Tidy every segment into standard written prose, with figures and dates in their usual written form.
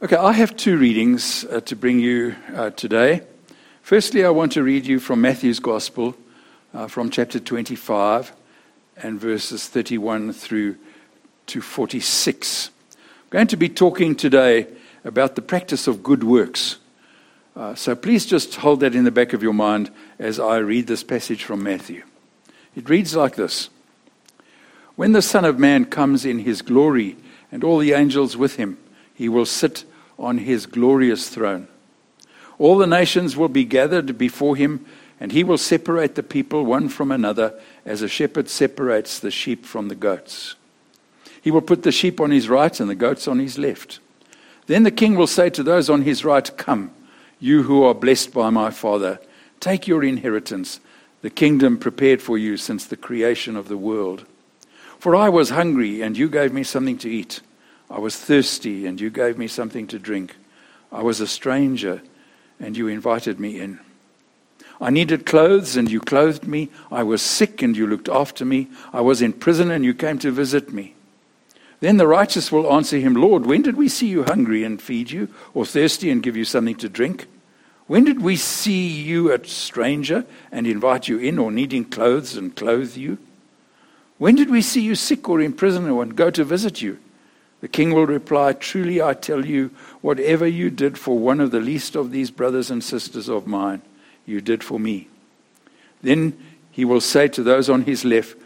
Okay, I have two readings to bring you today. Firstly, I want to read you from Matthew's Gospel, from chapter 25 and verses 31 through to 46. I'm going to be talking today about the practice of good works. So please just hold that in the back of your mind as I read this passage from Matthew. It reads like this. When the Son of Man comes in his glory and all the angels with him, he will sit on his glorious throne. All the nations will be gathered before him, and he will separate the people one from another as a shepherd separates the sheep from the goats. He will put the sheep on his right and the goats on his left. Then the king will say to those on his right, "Come, you who are blessed by my Father, take your inheritance, the kingdom prepared for you since the creation of the world. For I was hungry, and you gave me something to eat. I was thirsty, and you gave me something to drink. I was a stranger, and you invited me in. I needed clothes, and you clothed me. I was sick, and you looked after me. I was in prison, and you came to visit me." Then the righteous will answer him, "Lord, when did we see you hungry and feed you, or thirsty and give you something to drink? When did we see you a stranger and invite you in, or needing clothes and clothe you? When did we see you sick or in prison and go to visit you?" The king will reply, "Truly I tell you, whatever you did for one of the least of these brothers and sisters of mine, you did for me." Then he will say to those on his left,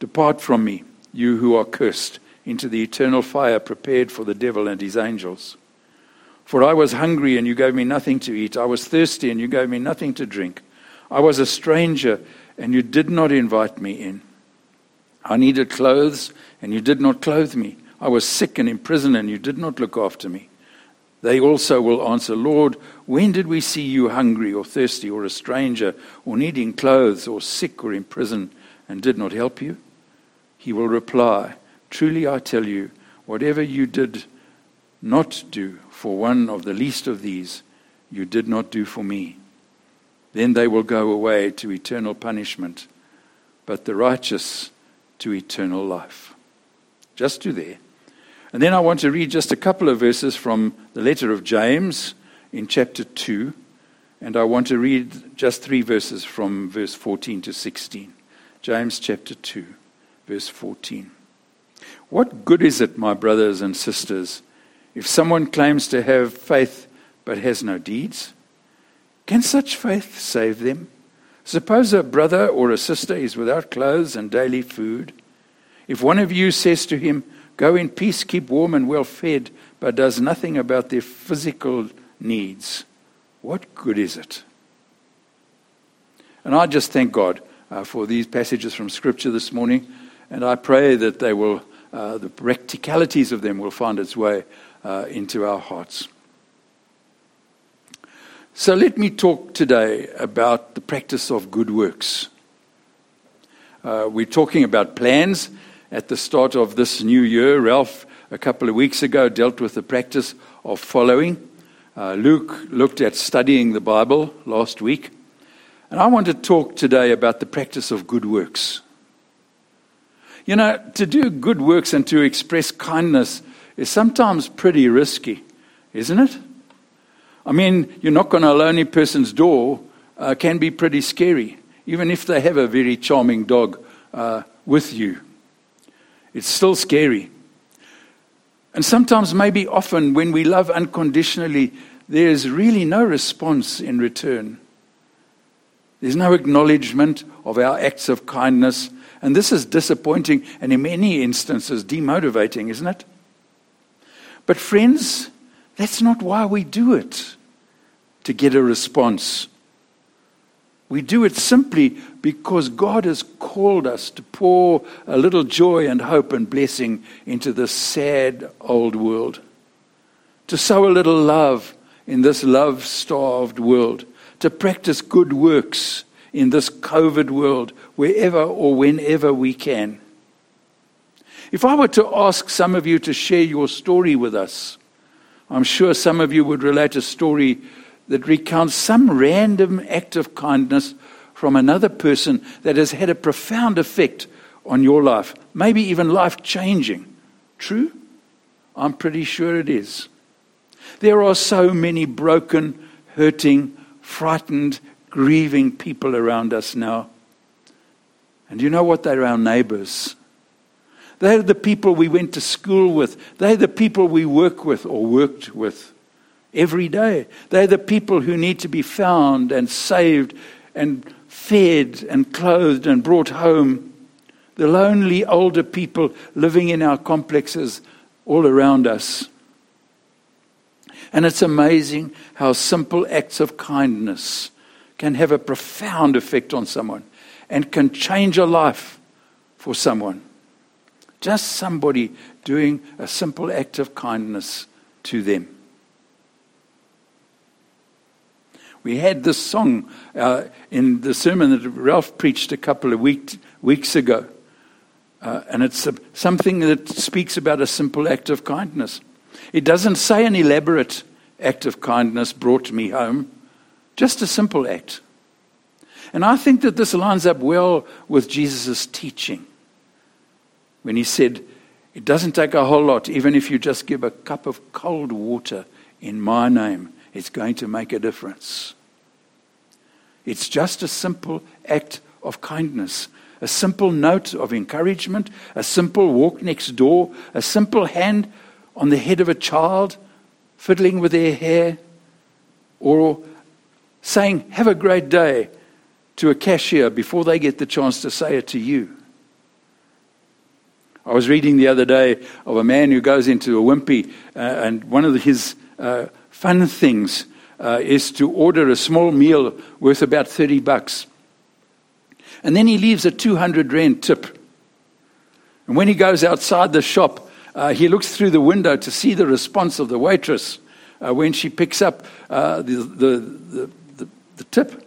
"Depart from me, you who are cursed, into the eternal fire prepared for the devil and his angels. For I was hungry, and you gave me nothing to eat. I was thirsty, and you gave me nothing to drink. I was a stranger, and you did not invite me in. I needed clothes, and you did not clothe me. I was sick and in prison, and you did not look after me." They also will answer, "Lord, when did we see you hungry or thirsty or a stranger or needing clothes or sick or in prison and did not help you?" He will reply, "Truly I tell you, whatever you did not do for one of the least of these, you did not do for me." Then they will go away to eternal punishment, but the righteous to eternal life. Just to there. And then I want to read just a couple of verses from the letter of James in chapter 2. And I want to read just three verses from verse 14 to 16. James chapter 2, verse 14. "What good is it, my brothers and sisters, if someone claims to have faith but has no deeds? Can such faith save them? Suppose a brother or a sister is without clothes and daily food. If one of you says to him, 'Go in peace, keep warm and well fed,' but does nothing about their physical needs, what good is it?" And I just thank God for these passages from Scripture this morning, and I pray that they will, the practicalities of them will find its way into our hearts. So let me talk today about the practice of good works. We're talking about plans. At the start of this new year, Ralph, a couple of weeks ago, dealt with the practice of following. Luke looked at studying the Bible last week. And I want to talk today about the practice of good works. You know, to do good works and to express kindness is sometimes pretty risky, isn't it? I mean, you knock on a lonely person's door can be pretty scary, even if they have a very charming dog with you. It's still scary. And sometimes, maybe often, when we love unconditionally, there is really no response in return. There's no acknowledgement of our acts of kindness. And this is disappointing and in many instances demotivating, isn't it? But friends, that's not why we do it, to get a response. We do it simply because God has called us to pour a little joy and hope and blessing into this sad old world, to sow a little love in this love-starved world, to practice good works in this COVID world wherever or whenever we can. If I were to ask some of you to share your story with us, I'm sure some of you would relate a story that recounts some random act of kindness from another person that has had a profound effect on your life, maybe even life-changing. True? I'm pretty sure it is. There are so many broken, hurting, frightened, grieving people around us now. And you know what? They're our neighbors. They're the people we went to school with. They're the people we work with or worked with every day. They're the people who need to be found and saved and fed and clothed and brought home. The lonely older people living in our complexes all around us. And it's amazing how simple acts of kindness can have a profound effect on someone and can change a life for someone. Just somebody doing a simple act of kindness to them. We had this song in the sermon that Ralph preached a couple of weeks ago. And it's something that speaks about a simple act of kindness. It doesn't say an elaborate act of kindness brought me home. Just a simple act. And I think that this lines up well with Jesus' teaching. When he said, it doesn't take a whole lot, even if you just give a cup of cold water in my name, it's going to make a difference. It's just a simple act of kindness, a simple note of encouragement, a simple walk next door, a simple hand on the head of a child, fiddling with their hair, or saying, have a great day to a cashier before they get the chance to say it to you. I was reading the other day of a man who goes into a Wimpy and one of his fun things is to order a small meal worth about $30. And then he leaves a 200 Rand tip. And when he goes outside the shop, he looks through the window to see the response of the waitress when she picks up the tip.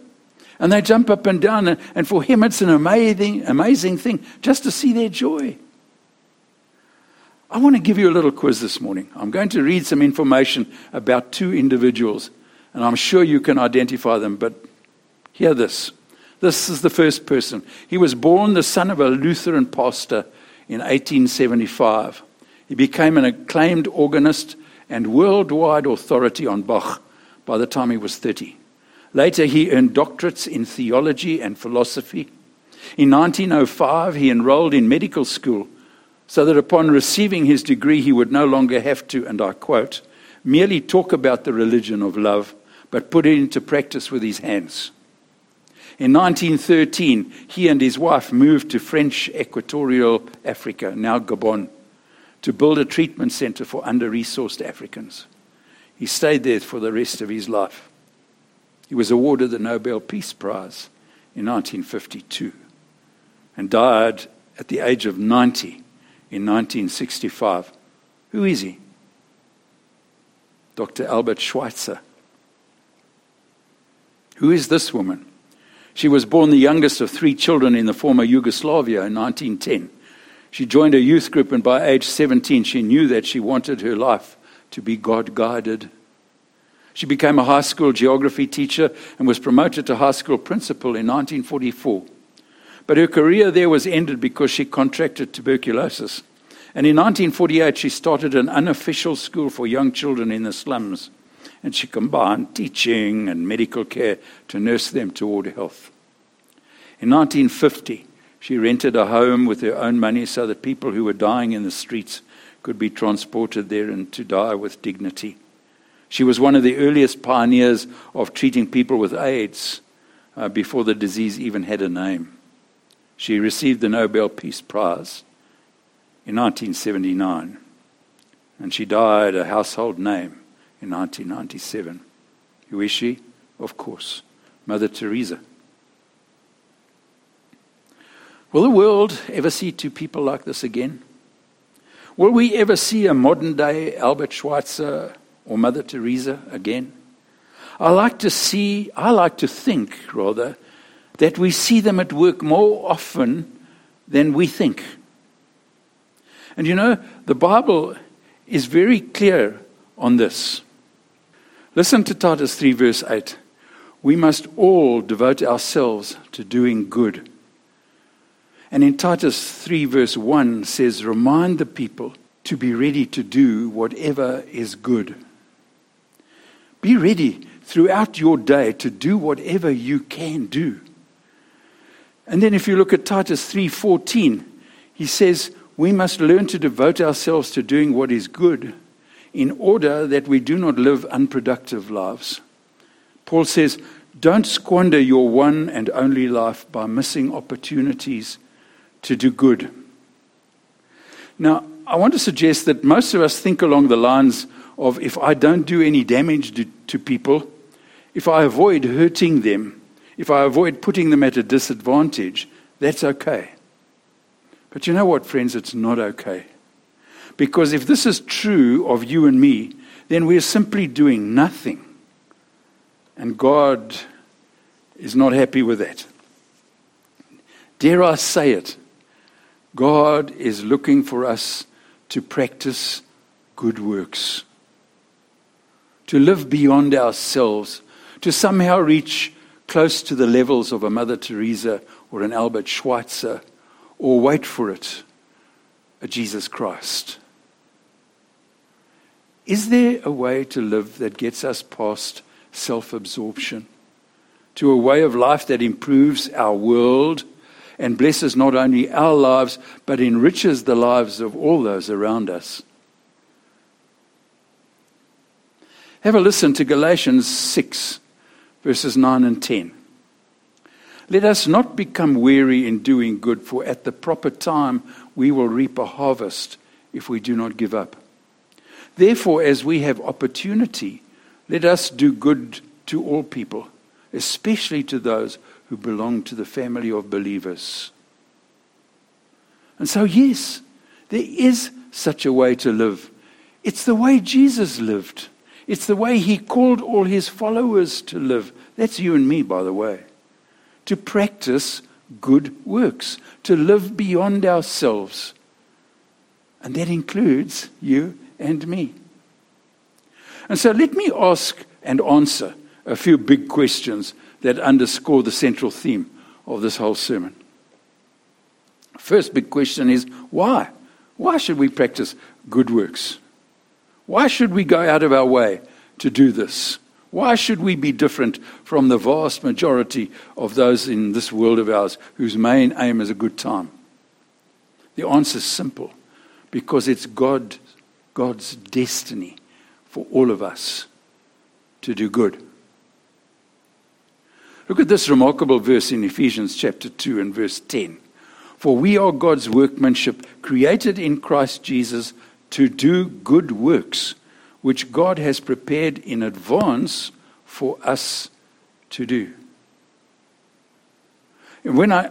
And they jump up and down. And for him, it's an amazing thing just to see their joy. I want to give you a little quiz this morning. I'm going to read some information about two individuals, and I'm sure you can identify them, but hear this. This is the first person. He was born the son of a Lutheran pastor in 1875. He became an acclaimed organist and worldwide authority on Bach by the time he was 30. Later, he earned doctorates in theology and philosophy. In 1905, he enrolled in medical school, so that upon receiving his degree, he would no longer have to, and I quote, merely talk about the religion of love, but put it into practice with his hands. In 1913, he and his wife moved to French Equatorial Africa, now Gabon, to build a treatment center for under-resourced Africans. He stayed there for the rest of his life. He was awarded the Nobel Peace Prize in 1952 and died at the age of 90. In 1965. Who is he? Dr. Albert Schweitzer. Who is this woman? She was born the youngest of three children in the former Yugoslavia in 1910. She joined a youth group, and by age 17, she knew that she wanted her life to be God-guided. She became a high school geography teacher and was promoted to high school principal in 1944. But her career there was ended because she contracted tuberculosis. And in 1948, she started an unofficial school for young children in the slums. And she combined teaching and medical care to nurse them toward health. In 1950, she rented a home with her own money so that people who were dying in the streets could be transported there and to die with dignity. She was one of the earliest pioneers of treating people with AIDS before the disease even had a name. She received the Nobel Peace Prize in 1979, and she died a household name in 1997. Who is she? Of course, Mother Teresa. Will the world ever see two people like this again? Will we ever see a modern-day Albert Schweitzer or Mother Teresa again? I like to think, that we see them at work more often than we think. And you know, the Bible is very clear on this. Listen to Titus 3 verse 8. We must all devote ourselves to doing good. And in Titus 3 verse 1 says, remind the people to be ready to do whatever is good. Be ready throughout your day to do whatever you can do. And then if you look at Titus 3:14, he says, we must learn to devote ourselves to doing what is good in order that we do not live unproductive lives. Paul says, don't squander your one and only life by missing opportunities to do good. Now, I want to suggest that most of us think along the lines of, if I don't do any damage to people, if I avoid hurting them, if I avoid putting them at a disadvantage, that's okay. But you know what, friends? It's not okay. Because if this is true of you and me, then we're simply doing nothing. And God is not happy with that. Dare I say it? God is looking for us to practice good works, to live beyond ourselves, to somehow reach close to the levels of a Mother Teresa or an Albert Schweitzer, or wait for it, a Jesus Christ. Is there a way to live that gets us past self-absorption, to a way of life that improves our world and blesses not only our lives, but enriches the lives of all those around us? Have a listen to Galatians 6, verses 9 and 10. Let us not become weary in doing good, for at the proper time we will reap a harvest if we do not give up. Therefore, as we have opportunity, let us do good to all people, especially to those who belong to the family of believers. And so, yes, there is such a way to live. It's the way Jesus lived. It's the way he called all his followers to live. That's you and me, by the way. To practice good works, to live beyond ourselves. And that includes you and me. And so let me ask and answer a few big questions that underscore the central theme of this whole sermon. First big question is, why? Why should we practice good works? Why should we go out of our way to do this? Why should we be different from the vast majority of those in this world of ours whose main aim is a good time? The answer is simple, because it's God's destiny for all of us to do good. Look at this remarkable verse in Ephesians chapter 2 and verse 10. For we are God's workmanship, created in Christ Jesus to do good works, which God has prepared in advance for us to do. And when I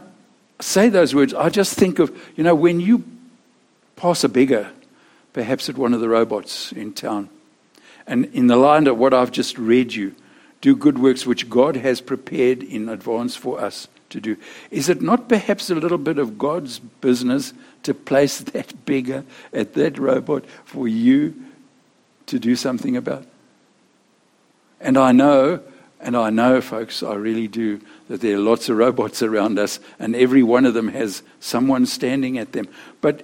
say those words, I just think of, when you pass a beggar, perhaps at one of the robots in town, and in the line of what I've just read you, do good works which God has prepared in advance for us to do. Is it not perhaps a little bit of God's business to place that beggar at that robot for you to do something about? And I know, folks, I really do, that there are lots of robots around us, and every one of them has someone standing at them. But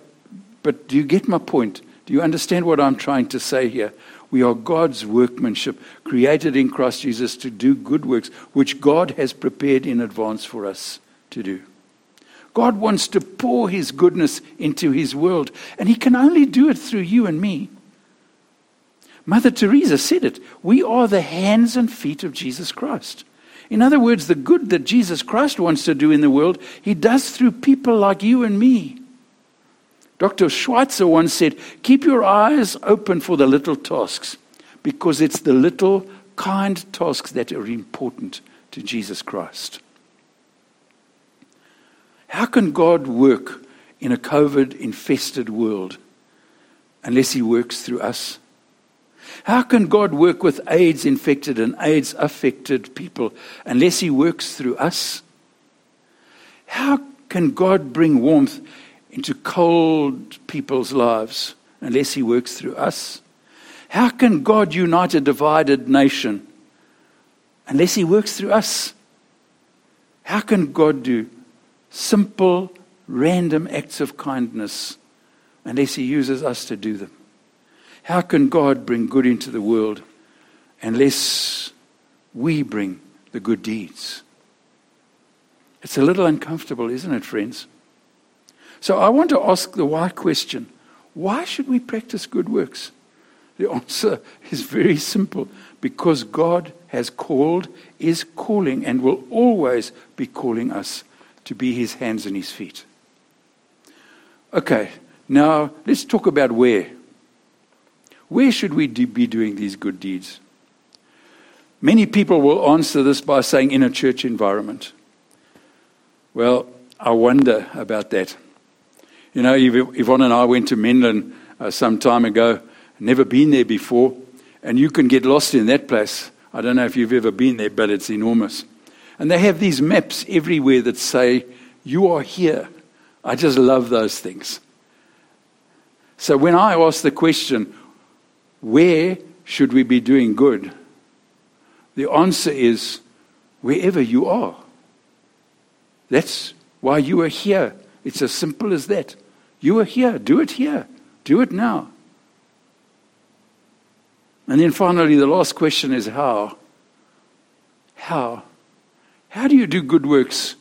do you get my point? Do you understand what I'm trying to say here? We are God's workmanship, created in Christ Jesus to do good works, which God has prepared in advance for us to do. God wants to pour his goodness into his world, and he can only do it through you and me. Mother Teresa said it. We are the hands and feet of Jesus Christ. In other words, the good that Jesus Christ wants to do in the world, he does through people like you and me. Dr. Schweitzer once said, keep your eyes open for the little tasks, because it's the little kind tasks that are important to Jesus Christ. How can God work in a COVID-infested world unless he works through us? How can God work with AIDS-infected and AIDS-affected people unless he works through us? How can God bring warmth into cold people's lives unless he works through us? How can God unite a divided nation unless he works through us? How can God do simple, random acts of kindness unless he uses us to do them? How can God bring good into the world unless we bring the good deeds. It's a little uncomfortable, isn't it, friends? So I want to ask the why question. Why should we practice good works? The answer is very simple. Because God has called, is calling, and will always be calling us to be his hands and his feet. Okay, now let's talk about where. Where should we be doing these good deeds? Many people will answer this by saying in a church environment. Well, I wonder about that. You know, Yvonne and I went to Minden some time ago, never been there before, and you can get lost in that place. I don't know if you've ever been there, but it's enormous. And they have these maps everywhere that say, you are here. I just love those things. So when I ask the question, where should we be doing good? The answer is, wherever you are. That's why you are here. It's as simple as that. You are here. Do it here. Do it now. And then finally, the last question is how? How? How do you do good works?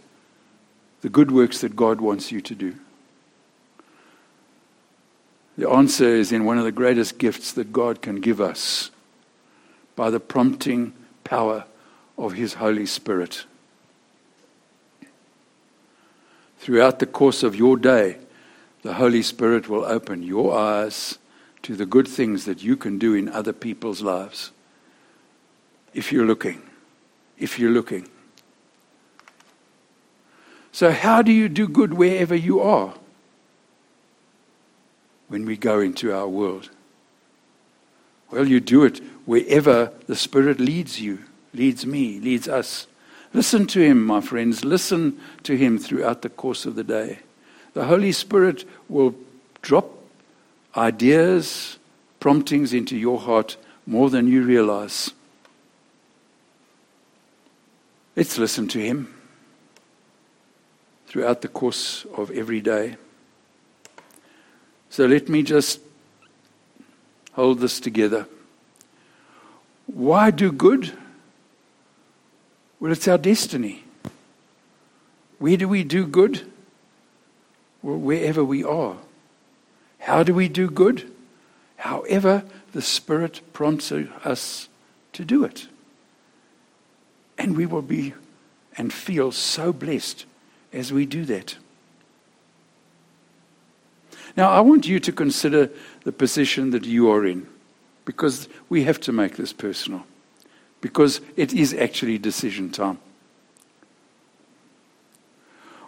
The good works that God wants you to do. The answer is in one of the greatest gifts that God can give us, by the prompting power of his Holy Spirit. Throughout the course of your day, the Holy Spirit will open your eyes to the good things that you can do in other people's lives. If you're looking. If you're looking. So how do you do good wherever you are? When we go into our world. Well, you do it wherever the Spirit leads you, leads me, leads us. Listen to him, my friends. Listen to him throughout the course of the day. The Holy Spirit will drop ideas, promptings into your heart more than you realize. Let's listen to him throughout the course of every day. So let me just hold this together. Why do good? Well, it's our destiny. Where do we do good? Well, wherever we are. How do we do good? However, the Spirit prompts us to do it. And we will be and feel so blessed as we do that. Now, I want you to consider the position that you are in, because we have to make this personal, because it is actually decision time.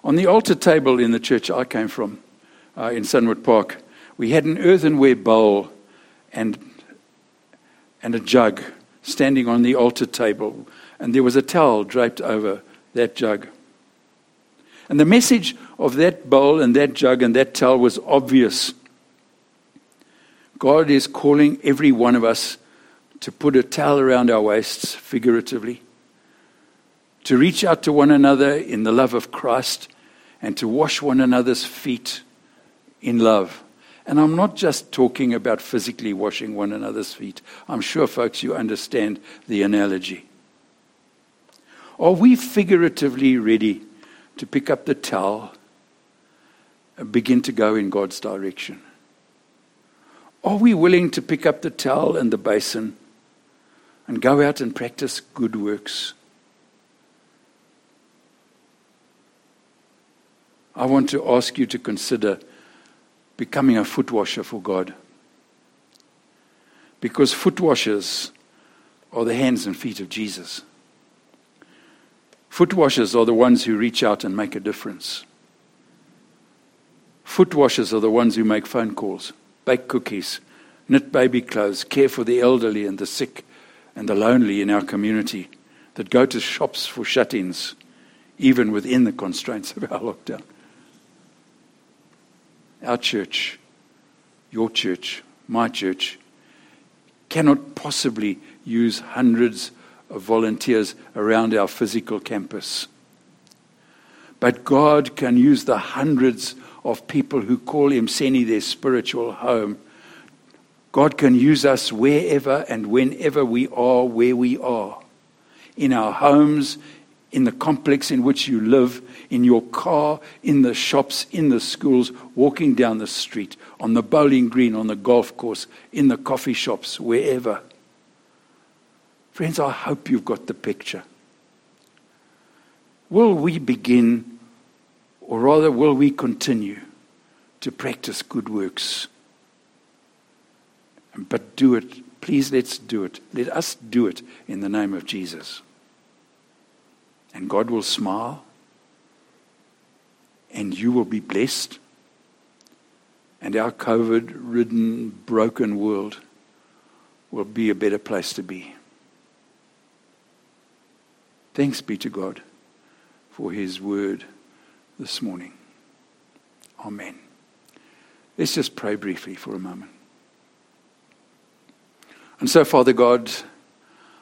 On the altar table in the church I came from, in Sunwood Park, we had an earthenware bowl and a jug standing on the altar table, and there was a towel draped over that jug. And the message of that bowl and that jug and that towel was obvious. God is calling every one of us to put a towel around our waists, figuratively, to reach out to one another in the love of Christ, and to wash one another's feet in love. And I'm not just talking about physically washing one another's feet. I'm sure, folks, you understand the analogy. Are we figuratively ready to pick up the towel and begin to go in God's direction? Are we willing to pick up the towel and the basin and go out and practice good works? I want to ask you to consider becoming a foot washer for God, because foot washers are the hands and feet of Jesus. Foot washers are the ones who reach out and make a difference. Foot washers are the ones who make phone calls, bake cookies, knit baby clothes, care for the elderly and the sick and the lonely in our community, that go to shops for shut-ins, even within the constraints of our lockdown. Our church, your church, my church, cannot possibly use hundreds of volunteers around our physical campus. But God can use the hundreds of people who call MCNI their spiritual home God can use us wherever and whenever we are, where we are. In our homes, in the complex in which you live, in your car, in the shops, in the schools, walking down the street, on the bowling green, on the golf course, in the coffee shops, wherever. Friends, I hope you've got the picture. Will we begin, or rather, will we continue to practice good works? But do it. Please, let's do it. Let us do it in the name of Jesus. And God will smile. And you will be blessed. And our COVID-ridden, broken world will be a better place to be. Thanks be to God for His word this morning. Amen. Let's just pray briefly for a moment. And so, Father God,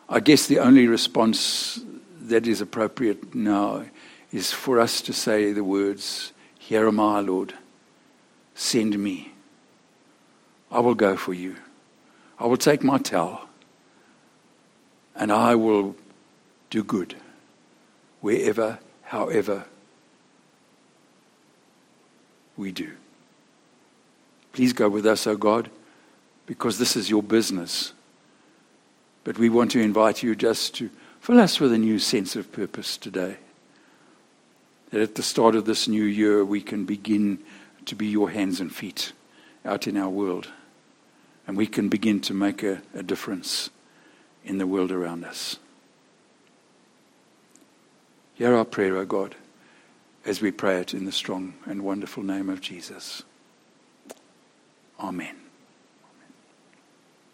I guess the only response that is appropriate now is for us to say the words, "Here am I, Lord, send me. I will go for you. I will take my towel and I will do good wherever, however we do." Please go with us, O God, because this is your business. But we want to invite you just to fill us with a new sense of purpose today. That at the start of this new year, we can begin to be your hands and feet out in our world. And we can begin to make a difference in the world around us. Hear our prayer, O God, as we pray it in the strong and wonderful name of Jesus. Amen.